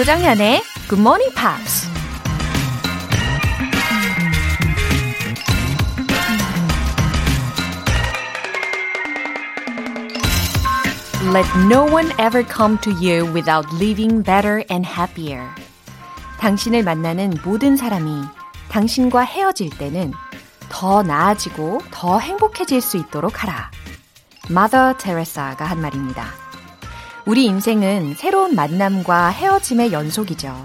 조정현의 Good Morning Pops. Let no one ever come to you without leaving better and happier. 당신을 만나는 모든 사람이 당신과 헤어질 때는 더 나아지고 더 행복해질 수 있도록 하라. 마더 테레사가 한 말입니다. 우리 인생은 새로운 만남과 헤어짐의 연속이죠.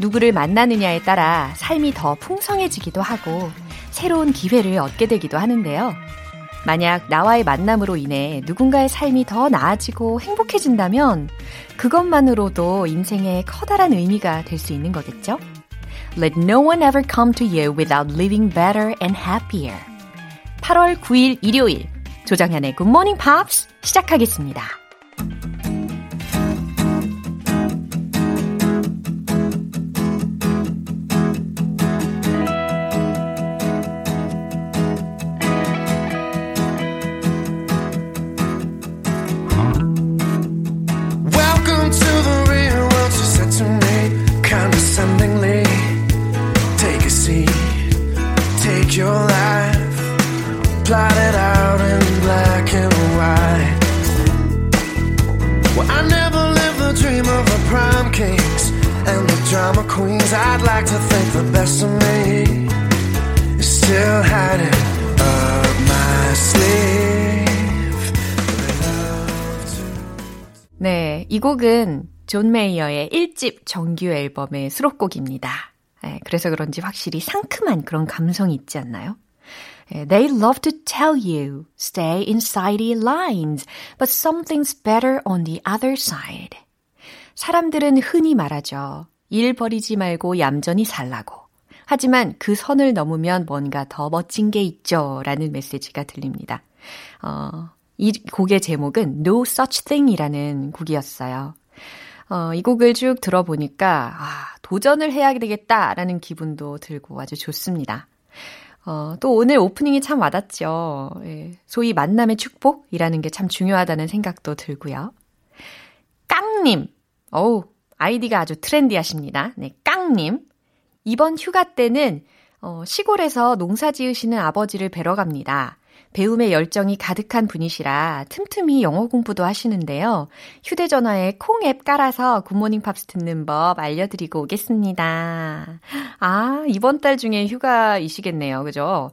누구를 만나느냐에 따라 삶이 더 풍성해지기도 하고 새로운 기회를 얻게 되기도 하는데요. 만약 나와의 만남으로 인해 누군가의 삶이 더 나아지고 행복해진다면 그것만으로도 인생에 커다란 의미가 될 수 있는 거겠죠? Let no one ever come to you without living better and happier. 8월 9일 일요일 조정현의 Good Morning Pops 시작하겠습니다. 네, 이 곡은 존 메이어의 1집 정규 앨범의 수록곡입니다. 네, 그래서 그런지 확실히 상큼한 그런 감성이 있지 않나요? They love to tell you, stay inside the lines, but something's better on the other side. 사람들은 흔히 말하죠. 일 버리지 말고 얌전히 살라고. 하지만 그 선을 넘으면 뭔가 더 멋진 게 있죠. 라는 메시지가 들립니다. 이 곡의 제목은 No Such Thing 이라는 곡이었어요. 이 곡을 쭉 들어보니까 도전을 해야 되겠다라는 기분도 들고 아주 좋습니다. 또 오늘 오프닝이 참 와닿죠. 예, 소위 만남의 축복이라는 게 참 중요하다는 생각도 들고요. 깡님, 아이디가 아주 트렌디하십니다. 네, 깡님, 이번 휴가 때는 시골에서 농사 지으시는 아버지를 뵈러 갑니다. 배움의 열정이 가득한 분이시라 틈틈이 영어 공부도 하시는데요. 휴대전화에 콩앱 깔아서 굿모닝 팝스 듣는 법 알려드리고 오겠습니다. 아, 이번 달 중에 휴가이시겠네요. 그죠?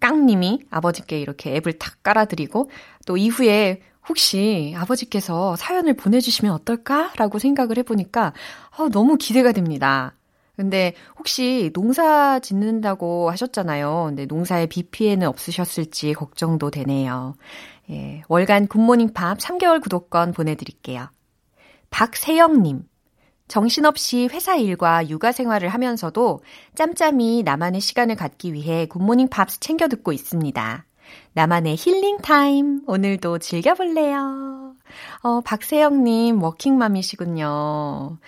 깡님이 아버지께 이렇게 앱을 탁 깔아드리고 또 이후에 혹시 아버지께서 사연을 보내주시면 어떨까라고 생각을 해보니까 너무 기대가 됩니다. 근데 혹시 농사 짓는다고 하셨잖아요. 근데 농사에 비 피해는 없으셨을지 걱정도 되네요. 예, 월간 굿모닝 팝 3개월 구독권 보내드릴게요. 박세영님, 정신없이 회사 일과 육아 생활을 하면서도 짬짬이 나만의 시간을 갖기 위해 굿모닝 팝스 챙겨 듣고 있습니다. 나만의 힐링 타임 오늘도 즐겨볼래요. 박세영님 워킹맘이시군요.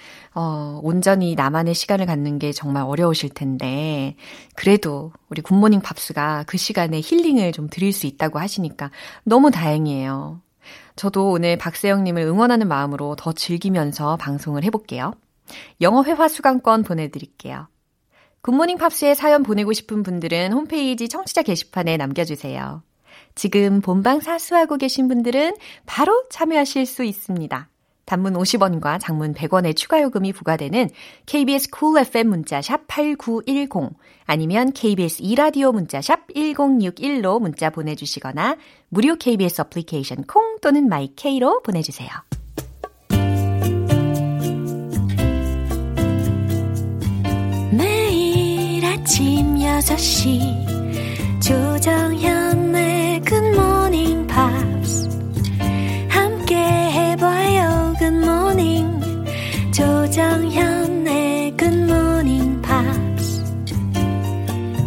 온전히 나만의 시간을 갖는 게 정말 어려우실 텐데 그래도 우리 굿모닝 팝스가 그 시간에 힐링을 좀 드릴 수 있다고 하시니까 너무 다행이에요. 저도 오늘 박세영님을 응원하는 마음으로 더 즐기면서 방송을 해볼게요. 영어 회화 수강권 보내드릴게요. 굿모닝 팝스에 사연 보내고 싶은 분들은 홈페이지 청취자 게시판에 남겨주세요. 지금 본방 사수하고 계신 분들은 바로 참여하실 수 있습니다. 단문 50원과 장문 100원의 추가 요금이 부과되는 KBS Cool FM 문자샵 8910 아니면 KBS 2라디오 문자샵 1061로 문자 보내주시거나 무료 KBS 어플리케이션 콩 또는 마이케이로 보내주세요. 매일 아침 6시 조정현의 굿모닝 팝스 함께 해봐요. 굿모닝 조정현의 굿모닝 팝스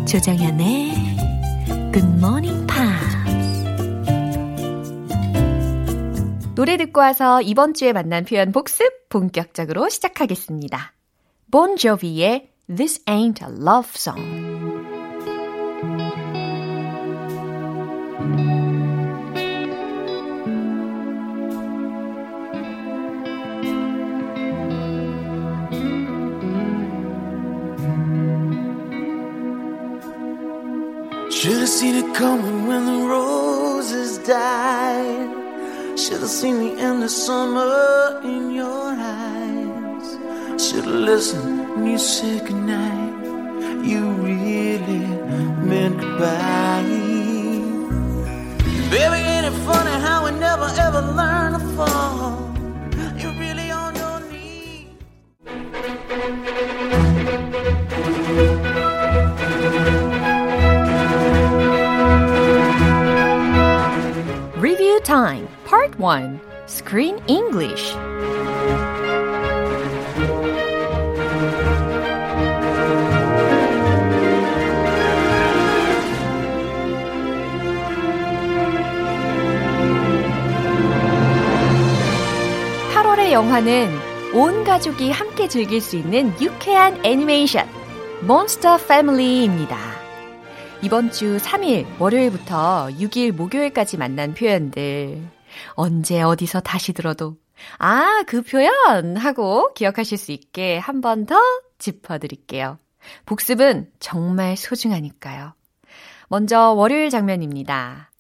조정현의 굿모닝 팝스 노래 듣고 와서 이번 주에 만난 표현 복습 본격적으로 시작하겠습니다. Bon Jovi의 This Ain't a Love Song. Should've seen it coming when the roses died. Should've seen the end of summer in your eyes. Should've listened when you said goodnight. You really meant goodbye. Baby, ain't it funny how we never ever learn to fall. You're really on your knees. Review Time, Part 1, Screen English. (8월의) 영화는 온 가족이 함께 즐길 수 있는 유쾌한 애니메이션, Monster Family입니다. 이번 주 3일 월요일부터 6일 목요일까지 만난 표현들. 언제 어디서 다시 들어도 아, 그 표현! 하고 기억하실 수 있게 한 번 더 짚어드릴게요. 복습은 정말 소중하니까요. 먼저 월요일 장면입니다.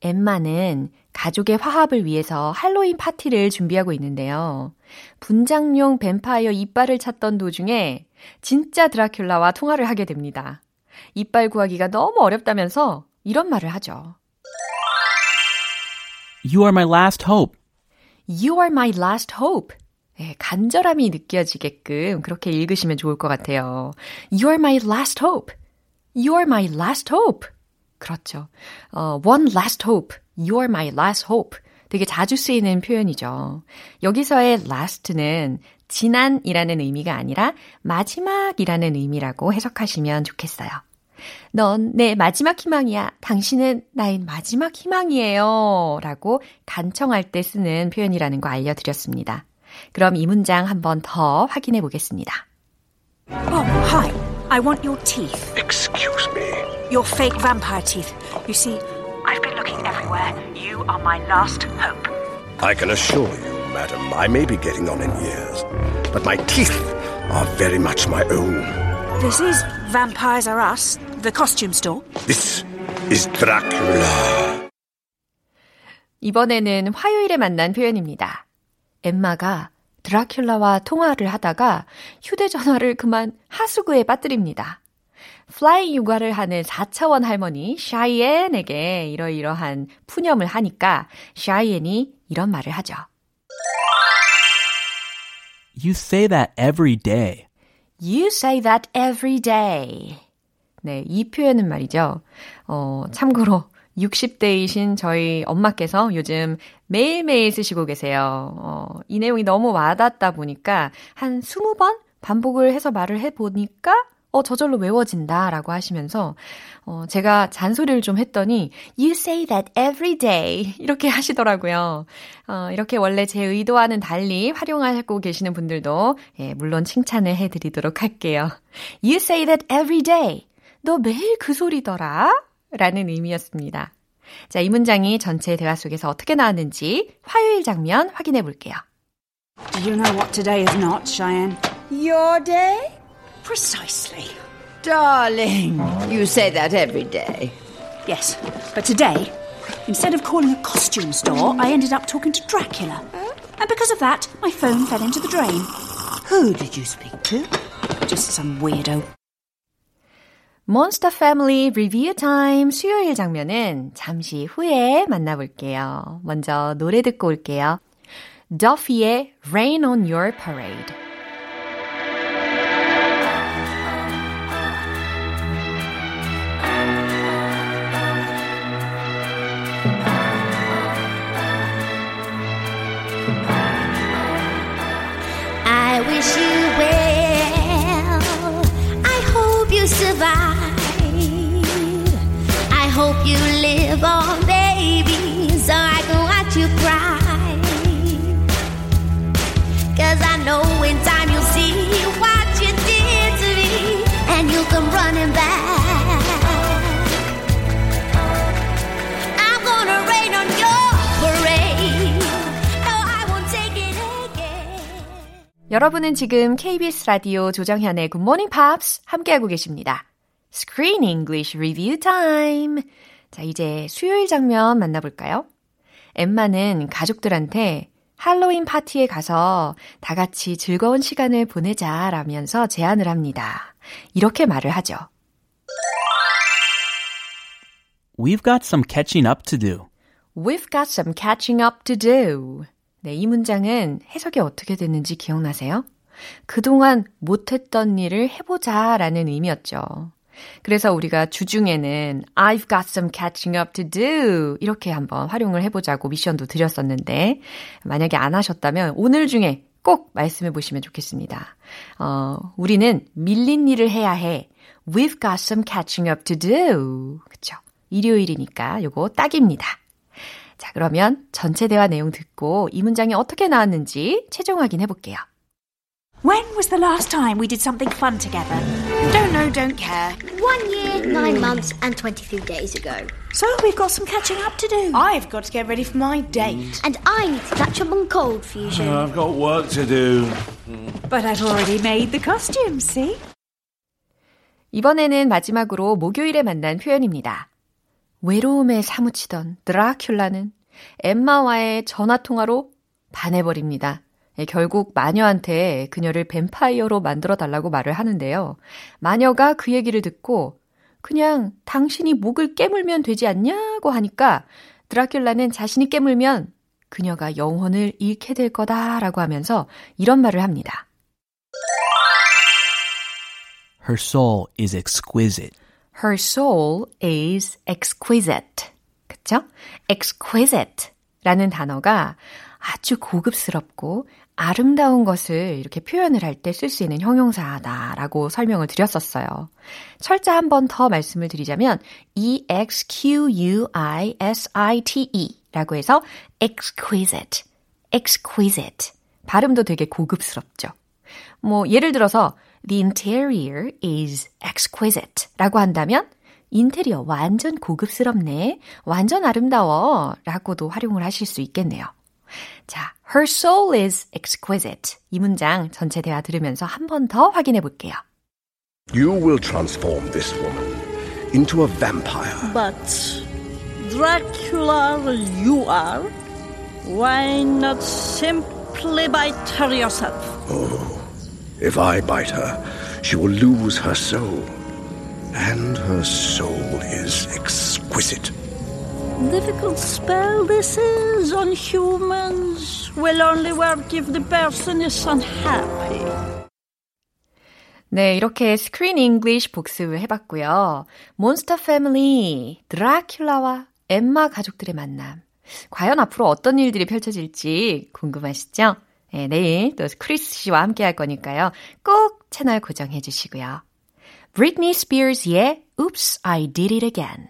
엠마는 가족의 화합을 위해서 할로윈 파티를 준비하고 있는데요. 분장용 뱀파이어 이빨을 찾던 도중에 진짜 드라큘라와 통화를 하게 됩니다. 이빨 구하기가 너무 어렵다면서 이런 말을 하죠. You are my last hope. You are my last hope. 네, 간절함이 느껴지게끔 그렇게 읽으시면 좋을 것 같아요. You are my last hope. You are my last hope. 그렇죠. One last hope. You are my last hope. 되게 자주 쓰이는 표현이죠. 여기서의 last는 지난이라는 의미가 아니라 마지막이라는 의미라고 해석하시면 좋겠어요. 넌 내 마지막 희망이야. 당신은 나의 마지막 희망이에요. 라고 간청할 때 쓰는 표현이라는 거 알려드렸습니다. 그럼 이 문장 한 번 더 확인해 보겠습니다. Oh, hi. I want your teeth. Excuse me. Your fake vampire teeth. You see, I've been looking everywhere. You are my last hope. I can assure you. Madam, I may be getting on in years, but my teeth are very much my own. This is Vampires Are Us, the costume store. This is Dracula. 이번에는 화요일에 만난 표현입니다. 엠마가 드라큘라와 통화를 하다가 휴대전화를 그만 하수구에 빠뜨립니다. 플라잉 요가를 하는 4차원 할머니 샤이엔에게 이러이러한 푸념을 하니까 샤이엔이 이런 말을 하죠. You say that every day. You say that every day. 네, 이 표현은 말이죠. 참고로 60대이신 저희 엄마께서 요즘 매일매일 쓰시고 계세요. 이 내용이 너무 와닿다 보니까 한 20번 반복을 해서 말을 해보니까 저절로 외워진다라고 하시면서 제가 잔소리를 좀 했더니 You say that every day 이렇게 하시더라고요. 이렇게 원래 제 의도와는 달리 활용하고 계시는 분들도 예, 물론 칭찬을 해드리도록 할게요. You say that every day. 너 매일 그 소리더라? 라는 의미였습니다. 자, 이 문장이 전체 대화 속에서 어떻게 나왔는지 화요일 장면 확인해 볼게요. Do you know what today is not, Cheyenne? Your day? Precisely. Darling, you say that every day. Yes, but today, instead of calling a costume store, I ended up talking to Dracula. And because of that, my phone fell into the drain. Who did you speak to? Just some weirdo. Monster Family Review Time 수요일 장면은 잠시 후에 만나볼게요. 먼저 노래 듣고 올게요. Duffy의 Rain on Your Parade. I wish you well. I hope you survive. I hope you live on, baby, so I can watch you cry. 'Cause I know in time you'll see what you did to me, and you'll come running back. I'm gonna rain on your parade. 여러분은 지금 KBS 라디오 조정현의 굿모닝 팝스 함께하고 계십니다. Screen English Review Time! 자, 이제 수요일 장면 만나볼까요? 엠마는 가족들한테 할로윈 파티에 가서 다 같이 즐거운 시간을 보내자라면서 제안을 합니다. 이렇게 말을 하죠. We've got some catching up to do. We've got some catching up to do. 네, 이 문장은 해석이 어떻게 됐는지 기억나세요? 그동안 못했던 일을 해보자 라는 의미였죠. 그래서 우리가 주중에는 I've got some catching up to do 이렇게 한번 활용을 해보자고 미션도 드렸었는데 만약에 안 하셨다면 오늘 중에 꼭 말씀해 보시면 좋겠습니다. 우리는 밀린 일을 해야 해. We've got some catching up to do. 그쵸? 일요일이니까 요거 딱입니다. 자, 그러면 전체 대화 내용 듣고 이 문장이 어떻게 나왔는지 최종 확인해 볼게요. When was the last time we did something fun together? Don't know, don't care. 1 year, 9 months, and 23 days ago. So we've got some catching up to do. I've got to get ready for my date. And I need to catch up on Cold Fusion. I've got work to do. But I've already made the costume, see? 이번에는 마지막으로 목요일에 만난 표현입니다. 외로움에 사무치던 드라큘라는 엠마와의 전화통화로 반해버립니다. 결국 마녀한테 그녀를 뱀파이어로 만들어달라고 말을 하는데요. 마녀가 그 얘기를 듣고 그냥 당신이 목을 깨물면 되지 않냐고 하니까 드라큘라는 자신이 깨물면 그녀가 영혼을 잃게 될 거다라고 하면서 이런 말을 합니다. Her soul is exquisite. Her soul is exquisite. 그쵸? Exquisite 라는 단어가 아주 고급스럽고 아름다운 것을 이렇게 표현을 할 때 쓸 수 있는 형용사다라고 설명을 드렸었어요. 철자 한 번 더 말씀을 드리자면 E-X-Q-U-I-S-I-T-E 라고 해서 exquisite, exquisite. 발음도 되게 고급스럽죠. 뭐 예를 들어서 The interior is exquisite 라고 한다면 인테리어 완전 고급스럽네, 완전 아름다워 라고도 활용을 하실 수 있겠네요. 자, her soul is exquisite. 이 문장 전체 대화 들으면서 한 번 더 확인해 볼게요. You will transform this woman into a vampire. But Dracula you are. Why not simply bite her yourself? Oh, if I bite her, she will lose her soul. And her soul is exquisite. Difficult spell this is on humans. Will only work if the person is unhappy. 네, 이렇게 스크린 잉글리시 복습을 해봤고요. 몬스터 패밀리, 드라큘라와 엠마 가족들의 만남. 과연 앞으로 어떤 일들이 펼쳐질지 궁금하시죠? 네, 내일 또 크리스 씨와 함께 할 거니까요. 꼭 채널 고정해 주시고요. 브리트니 스피어스의 Oops, I Did It Again.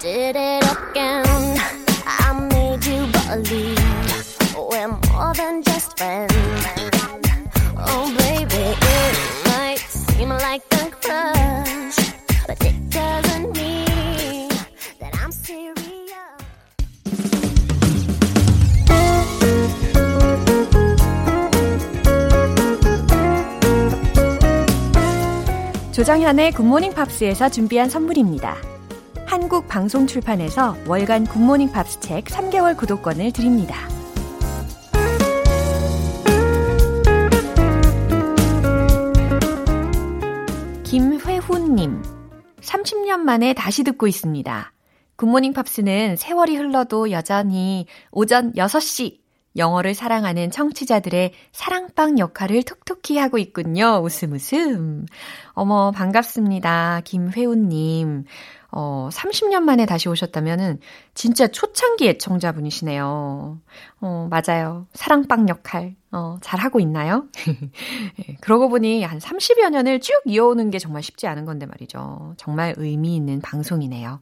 Did it again. I made you believe we're more than just friends. Oh, baby, it might seem like a crush, but it doesn't mean that I'm serious. 조정현의 굿모닝 팝스에서 준비한 선물입니다. 한국 방송 출판에서 월간 굿모닝 팝스 책 3개월 구독권을 드립니다. 김회훈님, 30년 만에 다시 듣고 있습니다. 굿모닝 팝스는 세월이 흘러도 여전히 오전 6시 영어를 사랑하는 청취자들의 사랑방 역할을 톡톡히 하고 있군요. 웃음 웃음. 어머, 반갑습니다. 김회훈님. 30년 만에 다시 오셨다면은 진짜 초창기 애청자분이시네요. 맞아요. 사랑빵 역할, 잘하고 있나요? 그러고 보니 한 30여 년을 쭉 이어오는 게 정말 쉽지 않은 건데 말이죠. 정말 의미 있는 방송이네요.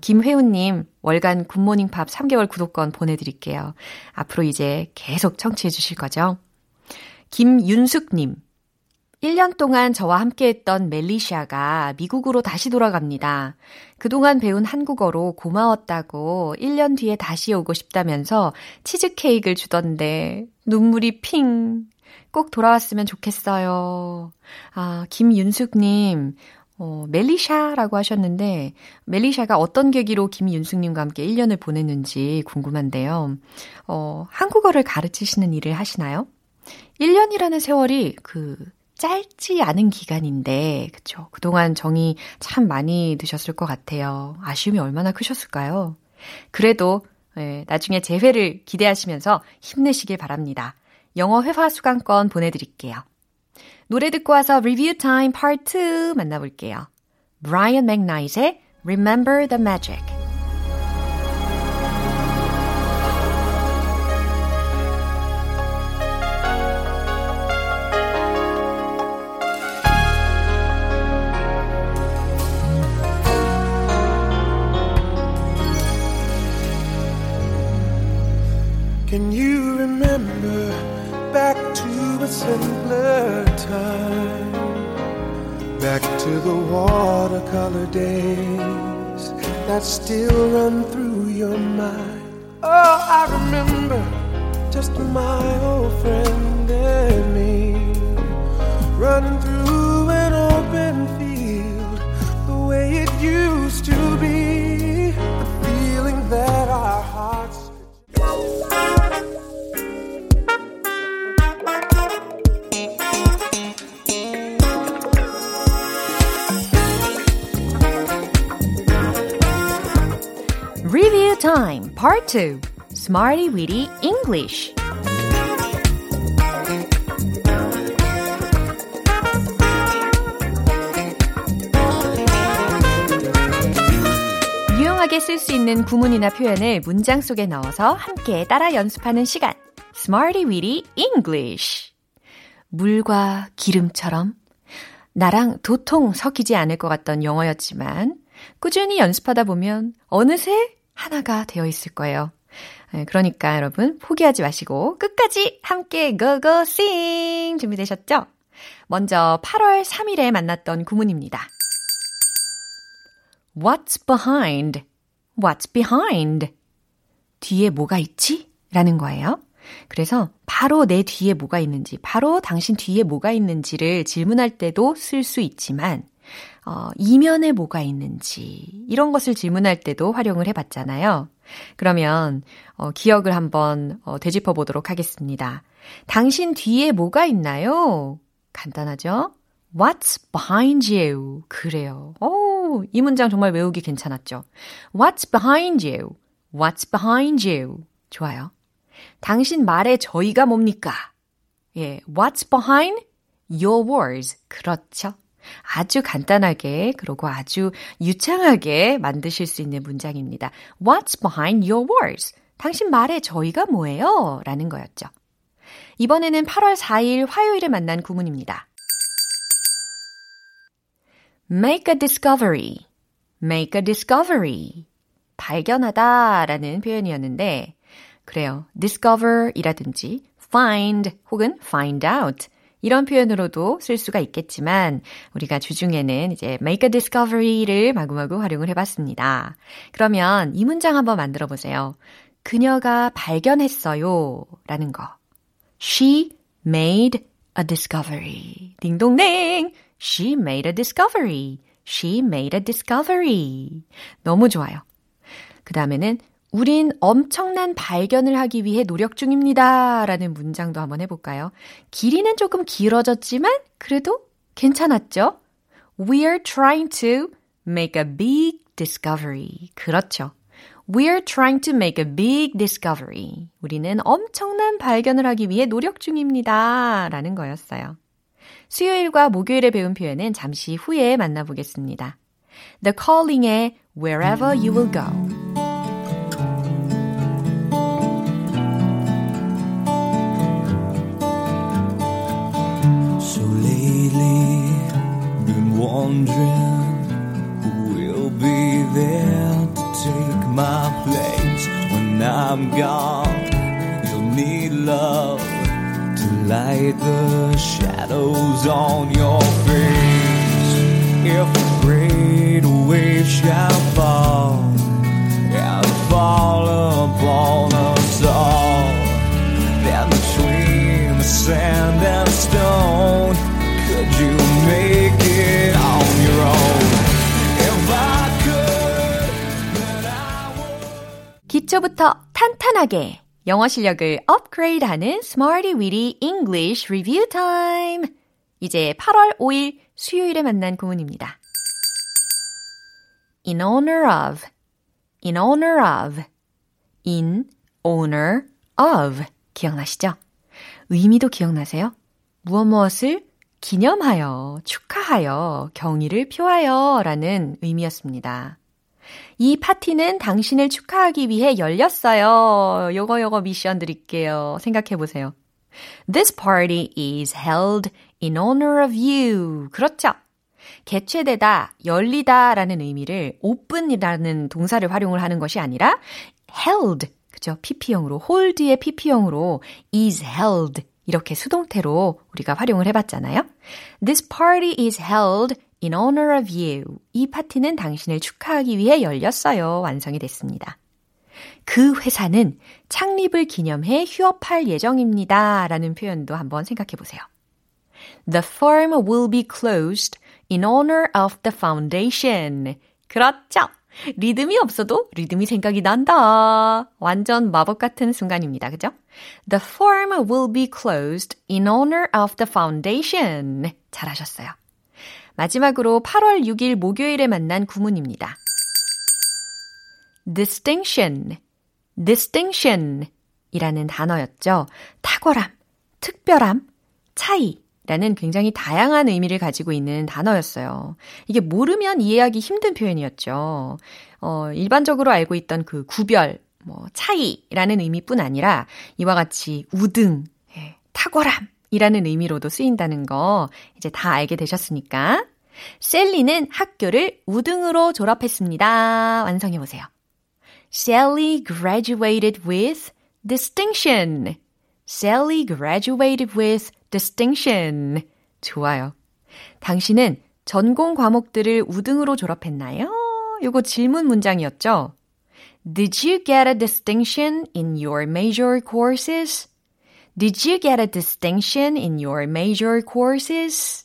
김회훈님 월간 굿모닝 팝 3개월 구독권 보내드릴게요. 앞으로 이제 계속 청취해 주실 거죠? 김윤숙님 1년 동안 저와 함께했던 멜리시아가 미국으로 다시 돌아갑니다. 그동안 배운 한국어로 고마웠다고 1년 뒤에 다시 오고 싶다면서 치즈케이크를 주던데 눈물이 핑! 꼭 돌아왔으면 좋겠어요. 아, 김윤숙님, 멜리샤라고 하셨는데 멜리샤가 어떤 계기로 김윤숙님과 함께 1년을 보냈는지 궁금한데요. 한국어를 가르치시는 일을 하시나요? 1년이라는 세월이 짧지 않은 기간인데, 그쵸. 그동안 정이 참 많이 드셨을 것 같아요. 아쉬움이 얼마나 크셨을까요? 그래도, 나중에 재회를 기대하시면서 힘내시길 바랍니다. 영어 회화 수강권 보내드릴게요. 노래 듣고 와서 리뷰 타임 파트 2 만나볼게요. 브라이언 맥나잇의 Remember the Magic. Can you remember back to a simpler time? Back to the watercolor days that still run through your mind. Oh, I remember just my old friend and me running through an open field the way it used to be. The feeling that our hearts Review Time Part 2 Smarty Weedy English. 유용하게 쓸 수 있는 구문이나 표현을 문장 속에 넣어서 함께 따라 연습하는 시간. Smarty Weedy English. 물과 기름처럼 나랑 도통 섞이지 않을 것 같던 영어였지만 꾸준히 연습하다 보면 어느새 하나가 되어 있을 거예요. 그러니까 여러분 포기하지 마시고 끝까지 함께 고고 싱 준비되셨죠? 먼저 8월 3일에 만났던 구문입니다. What's behind? What's behind? 뒤에 뭐가 있지? 라는 거예요. 그래서 바로 내 뒤에 뭐가 있는지, 바로 당신 뒤에 뭐가 있는지를 질문할 때도 쓸 수 있지만 이면에 뭐가 있는지 이런 것을 질문할 때도 활용을 해봤잖아요. 그러면 기억을 한번 되짚어 보도록 하겠습니다. 당신 뒤에 뭐가 있나요? 간단하죠? What's behind you? 그래요. 오, 이 문장 정말 외우기 괜찮았죠? What's behind you? What's behind you? 좋아요. 당신 말의 저희가 뭡니까? 예, What's behind your words? 그렇죠. 아주 간단하게 그리고 아주 유창하게 만드실 수 있는 문장입니다. What's behind your words? 당신 말에 저희가 뭐예요? 라는 거였죠. 이번에는 8월 4일 화요일에 만난 구문입니다. Make a discovery. Make a discovery. 발견하다 라는 표현이었는데 그래요. discover 이라든지 find 혹은 find out 이런 표현으로도 쓸 수가 있겠지만 우리가 주중에는 이제 make a discovery를 마구마구 활용을 해봤습니다. 그러면 이 문장 한번 만들어 보세요. 그녀가 발견했어요 라는 거. She made a discovery. 딩동댕! She made a discovery. She made a discovery. 너무 좋아요. 그 다음에는 우린 엄청난 발견을 하기 위해 노력 중입니다. 라는 문장도 한번 해볼까요? 길이는 조금 길어졌지만 그래도 괜찮았죠? We're trying to make a big discovery. 그렇죠. We're trying to make a big discovery. 우리는 엄청난 발견을 하기 위해 노력 중입니다. 라는 거였어요. 수요일과 목요일에 배운 표현은 잠시 후에 만나보겠습니다. The Calling의 Wherever You Will Go. Wondering who will be there light the shadows on your face. If a great wave shall fall and fall upon us all, then between the sand and stone, could you make it on your own? If I could, then I would. 기초부터 탄탄하게 영어 실력을 업그레이드하는 Smarty Weedy English Review Time! 이제 8월 5일 수요일에 만난 구문입니다. In honor of, in honor of, in honor of 기억나시죠? 의미도 기억나세요? 무엇 무엇을 기념하여, 축하하여, 경의를 표하여 라는 의미였습니다. 이 파티는 당신을 축하하기 위해 열렸어요. 요거 미션 드릴게요. 생각해보세요. This party is held in honor of you. 그렇죠. 개최되다, 열리다 라는 의미를 open이라는 동사를 활용을 하는 것이 아니라 held, 그죠? pp형으로, hold의 pp형으로 is held 이렇게 수동태로 우리가 활용을 해봤잖아요. This party is held In honor of you. 이 파티는 당신을 축하하기 위해 열렸어요. 완성이 됐습니다. 그 회사는 창립을 기념해 휴업할 예정입니다. 라는 표현도 한번 생각해 보세요. The firm will be closed in honor of the foundation. 그렇죠. 리듬이 없어도 리듬이 생각이 난다. 완전 마법 같은 순간입니다. 그죠? The firm will be closed in honor of the foundation. 잘하셨어요. 마지막으로 8월 6일 목요일에 만난 구문입니다. distinction, distinction 이라는 단어였죠. 탁월함, 특별함, 차이라는 굉장히 다양한 의미를 가지고 있는 단어였어요. 이게 모르면 이해하기 힘든 표현이었죠. 일반적으로 알고 있던 그 구별, 차이라는 의미뿐 아니라 이와 같이 우등, 탁월함, 이라는 의미로도 쓰인다는 거 이제 다 알게 되셨으니까 셀리는 학교를 우등으로 졸업했습니다. 완성해 보세요. Sally graduated with distinction. Sally graduated with distinction. 좋아요. 당신은 전공 과목들을 우등으로 졸업했나요? 요거 질문 문장이었죠. Did you get a distinction in your major courses? Did you get a distinction in your major courses?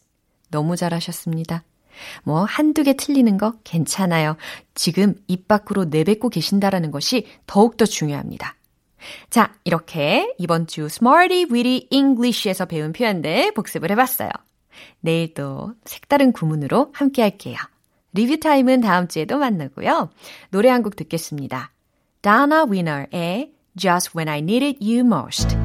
너무 잘하셨습니다. 한두 개 틀리는 거 괜찮아요. 지금 입 밖으로 내뱉고 계신다라는 것이 더욱더 중요합니다. 자, 이렇게 이번 주 Smarty Weedy English에서 배운 표현들 복습을 해봤어요. 내일 또 색다른 구문으로 함께 할게요. 리뷰 타임은 다음 주에도 만나고요. 노래 한 곡 듣겠습니다. Donna Wiener의 Just When I Needed You Most.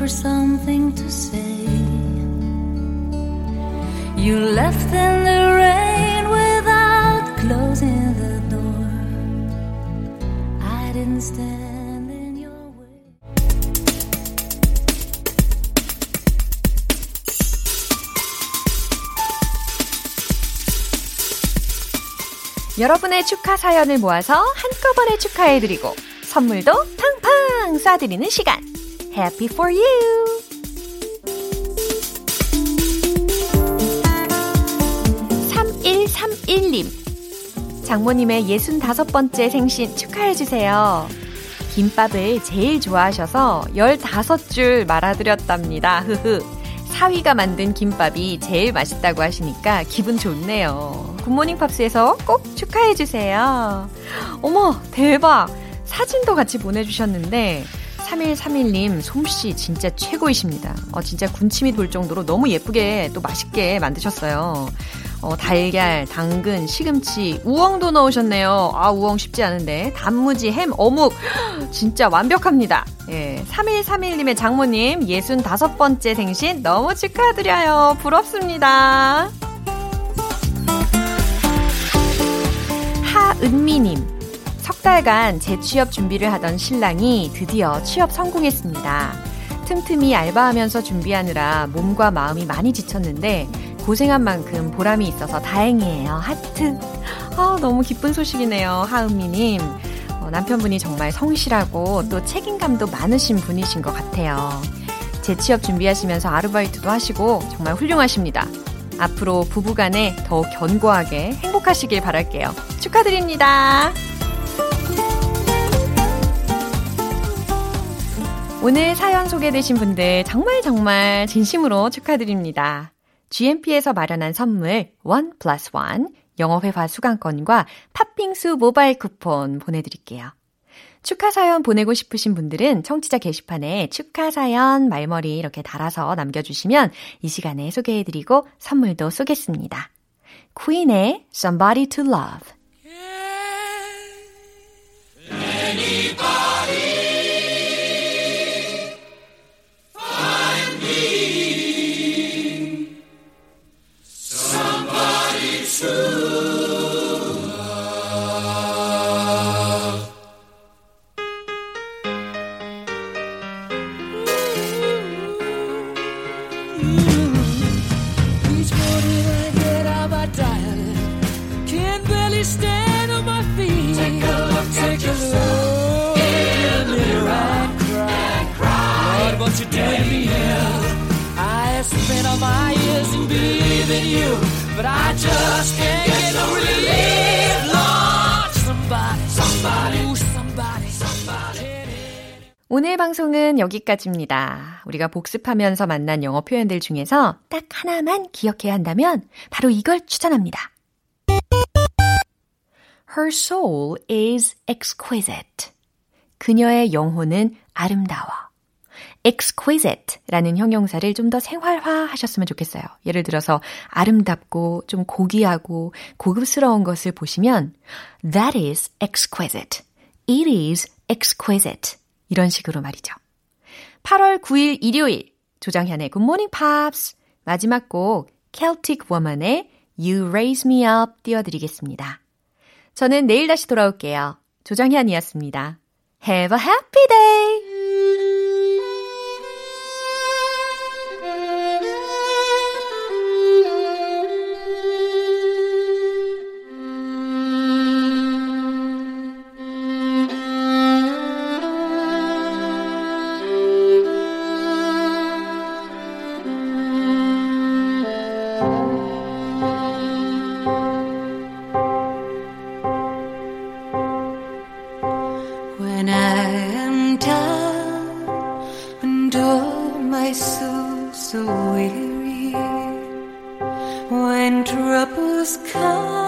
For something to say, you left in the rain without closing the door. I didn't stand in your way. 여러분의 축하 사연을 모아서 한꺼번에 축하해드리고 선물도 팡팡 쏴드리는 시간. Happy for you! 장모님의 65번째 생신 축하해주세요. 김밥을 제일 좋아하셔서 15줄 말아드렸답니다. 사위가 만든 김밥이 제일 맛있다고 하시니까 기분 좋네요. 굿모닝 팝스에서 꼭 축하해주세요. 어머, 대박! 사진도 같이 보내주셨는데 3131님, 솜씨 진짜 최고이십니다. 진짜 군침이 돌 정도로 너무 예쁘게 또 맛있게 만드셨어요. 달걀, 당근, 시금치, 우엉도 넣으셨네요. 우엉 쉽지 않은데 단무지, 햄, 어묵 진짜 완벽합니다. 예, 3131님의 장모님 65번째 생신 너무 축하드려요. 부럽습니다. 하은미님, 석 달간 재취업 준비를 하던 신랑이 드디어 취업 성공했습니다. 틈틈이 알바하면서 준비하느라 몸과 마음이 많이 지쳤는데 고생한 만큼 보람이 있어서 다행이에요. 하트. 아, 너무 기쁜 소식이네요. 하은미님. 남편분이 정말 성실하고 또 책임감도 많으신 분이신 것 같아요. 재취업 준비하시면서 아르바이트도 하시고 정말 훌륭하십니다. 앞으로 부부간에 더욱 견고하게 행복하시길 바랄게요. 축하드립니다. 오늘 사연 소개되신 분들 정말 정말 진심으로 축하드립니다. GMP에서 마련한 선물 1+1 영어회화 수강권과 팥빙수 모바일 쿠폰 보내드릴게요. 축하 사연 보내고 싶으신 분들은 청취자 게시판에 축하 사연 말머리 이렇게 달아서 남겨주시면 이 시간에 소개해드리고 선물도 쏘겠습니다. 퀸의 Somebody to Love. But I just can't get no relief, Lord. Somebody. 오늘 방송은 여기까지입니다. 우리가 복습하면서 만난 영어 표현들 중에서 딱 하나만 기억해야 한다면 바로 이걸 추천합니다. Her soul is exquisite. 그녀의 영혼은 아름다워. exquisite라는 형용사를 좀 더 생활화하셨으면 좋겠어요. 예를 들어서 아름답고 좀 고귀하고 고급스러운 것을 보시면 That is exquisite. It is exquisite. 이런 식으로 말이죠. 8월 9일 일요일 조정현의 Good Morning Pops 마지막 곡 Celtic Woman의 You Raise Me Up 띄워드리겠습니다. 저는 내일 다시 돌아올게요. 조정현이었습니다. Have a happy day! Troubles come